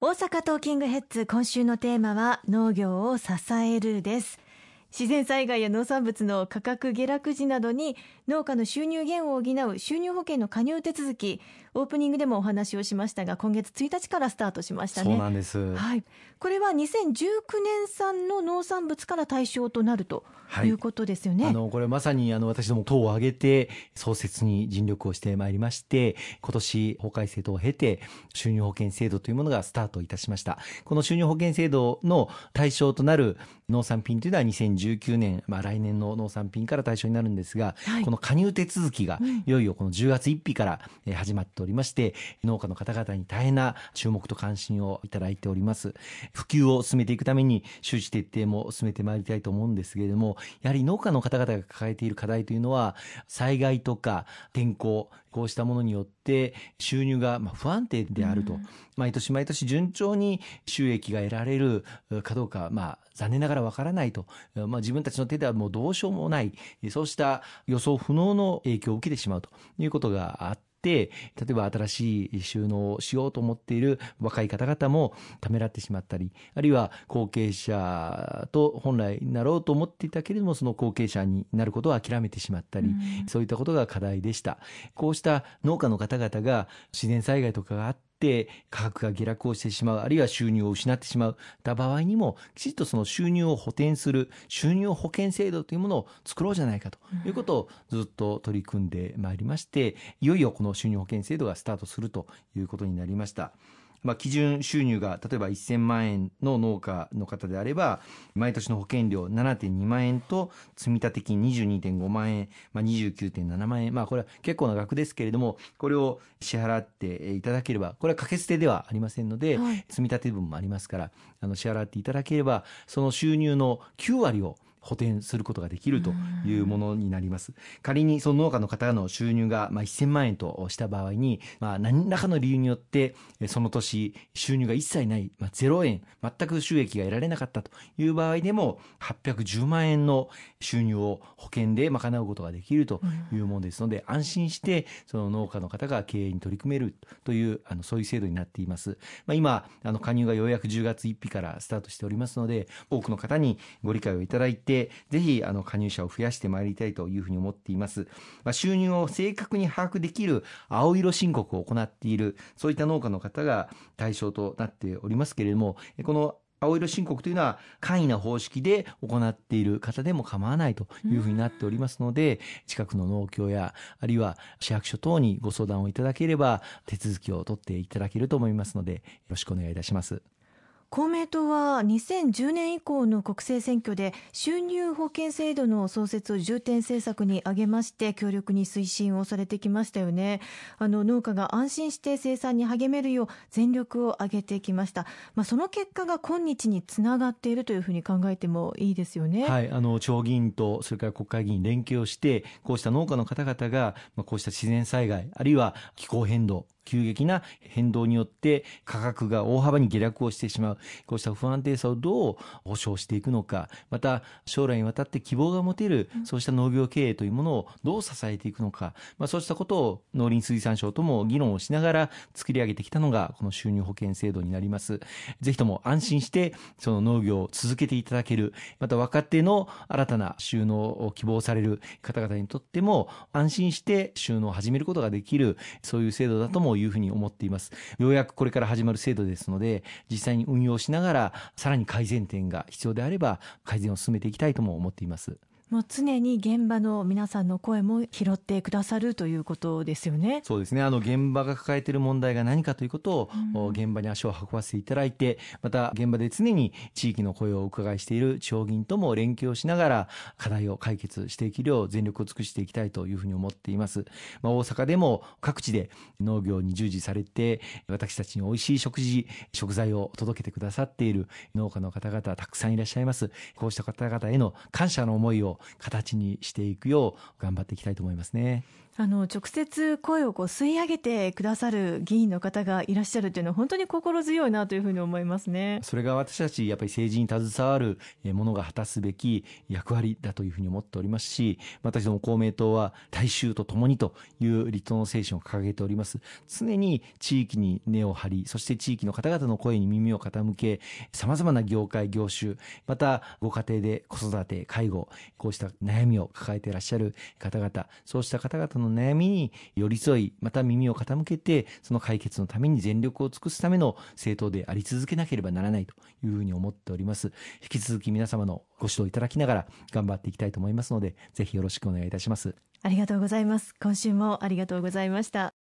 大阪トーキングヘッズ、今週のテーマは農業を支えるです。自然災害や農産物の価格下落時などに農家の収入源を補う収入保険の加入手続き、オープニングでもお話をしましたが、今月1日からスタートしましたね。そうなんです、はい、これは2019年産の農産物から対象となるということですよね。はい、これまさに私ども党を挙げて創設に尽力をしてまいりまして、今年法改正等を経て収入保険制度というものがスタートいたしました。この収入保険制度の対象となる農産品というのは2019年、来年の農産品から対象になるんですが、はい、この加入手続きがいよいよこの10月1日から始まっておりまして、農家の方々に大変な注目と関心をいただいております。普及を進めていくために周知徹底も進めてまいりたいと思うんですけれども、やはり農家の方々が抱えている課題というのは、災害とか天候、こうしたものによって収入が不安定であると、毎年毎年順調に収益が得られるかどうか、残念ながらわからないと、自分たちの手ではもうどうしようもない、そうした予想不能の影響を受けてしまうということがあって、例えば新しい収納をしようと思っている若い方々もためらってしまったり、あるいは後継者と本来なろうと思っていたけれども、その後継者になることを諦めてしまったり、そういったことが課題でした。こうした農家の方々が自然災害とかがあって価格が下落をしてしまう、あるいは収入を失ってしまった場合にも、きちっとその収入を補填する収入保険制度というものを作ろうじゃないかということをずっと取り組んでまいりまして、いよいよこの収入保険制度がスタートするということになりました。基準収入が例えば1000万円の農家の方であれば、毎年の保険料 7.2 万円と積立金 22.5 万円、29.7 万円、これは結構な額ですけれども、これを支払っていただければ、これは掛け捨てではありませんので、積立分もありますから、支払っていただければ、その収入の9割を補填することができるというものになります。仮にその農家の方の収入が1000万円とした場合に、何らかの理由によってその年収入が一切ない、0円全く収益が得られなかったという場合でも、810万円の収入を保険で賄うことができるというものですので、安心してその農家の方が経営に取り組めるという、そういう制度になっています。今加入がようやく10月1日からスタートしておりますので、多くの方にご理解をいただいて、ぜひ加入者を増やしてまいりたいというふうに思っています。収入を正確に把握できる青色申告を行っている、そういった農家の方が対象となっておりますけれども、この青色申告というのは簡易な方式で行っている方でも構わないというふうになっておりますので、近くの農協やあるいは市役所等にご相談をいただければ手続きを取っていただけると思いますので、よろしくお願いいたします。公明党は2010年以降の国政選挙で収入保険制度の創設を重点政策に挙げまして、強力に推進をされてきましたよね。農家が安心して生産に励めるよう全力を挙げてきました。その結果が今日につながっているというふうに考えてもいいですよね。はい、地方議員とそれから国会議員連携をして、こうした農家の方々がこうした自然災害、あるいは気候変動、急激な変動によって価格が大幅に下落をしてしまう、こうした不安定さをどう保障していくのか、また将来にわたって希望が持てるそうした農業経営というものをどう支えていくのか、そうしたことを農林水産省とも議論をしながら作り上げてきたのがこの収入保険制度になります。ぜひとも安心してその農業を続けていただける、また若手の新たな収納を希望される方々にとっても安心して収納を始めることができる、そういう制度だともいうふうに思っています。ようやくこれから始まる制度ですので、実際に運用しながらさらに改善点が必要であれば改善を進めていきたいとも思っています。もう常に現場の皆さんの声も拾ってくださるということですよね。そうですね。現場が抱えている問題が何かということを、現場に足を運ばせていただいて、また現場で常に地域の声をお伺いしている地方議員とも連携をしながら課題を解決していけるよう全力を尽くしていきたいというふうに思っています。大阪でも各地で農業に従事されて、私たちに美味しい食材を届けてくださっている農家の方々たくさんいらっしゃいます。こうした方々への感謝の思いを形にしていくよう頑張っていきたいと思いますね。直接声を吸い上げてくださる議員の方がいらっしゃるというのは本当に心強いなというふうに思いますね。それが私たちやっぱり政治に携わる者が果たすべき役割だというふうに思っておりますし、私ども公明党は大衆と共にという立党の精神を掲げております。常に地域に根を張り、そして地域の方々の声に耳を傾け、様々な業界業種、またご家庭で子育て介護、こうした悩みを抱えていらっしゃる方々、そうした方々の悩みに寄り添い、また耳を傾けて、その解決のために全力を尽くすための政党であり続けなければならないというふうに思っております。引き続き皆様のご指導いただきながら頑張っていきたいと思いますので、ぜひよろしくお願いいたします。ありがとうございます。今週もありがとうございました。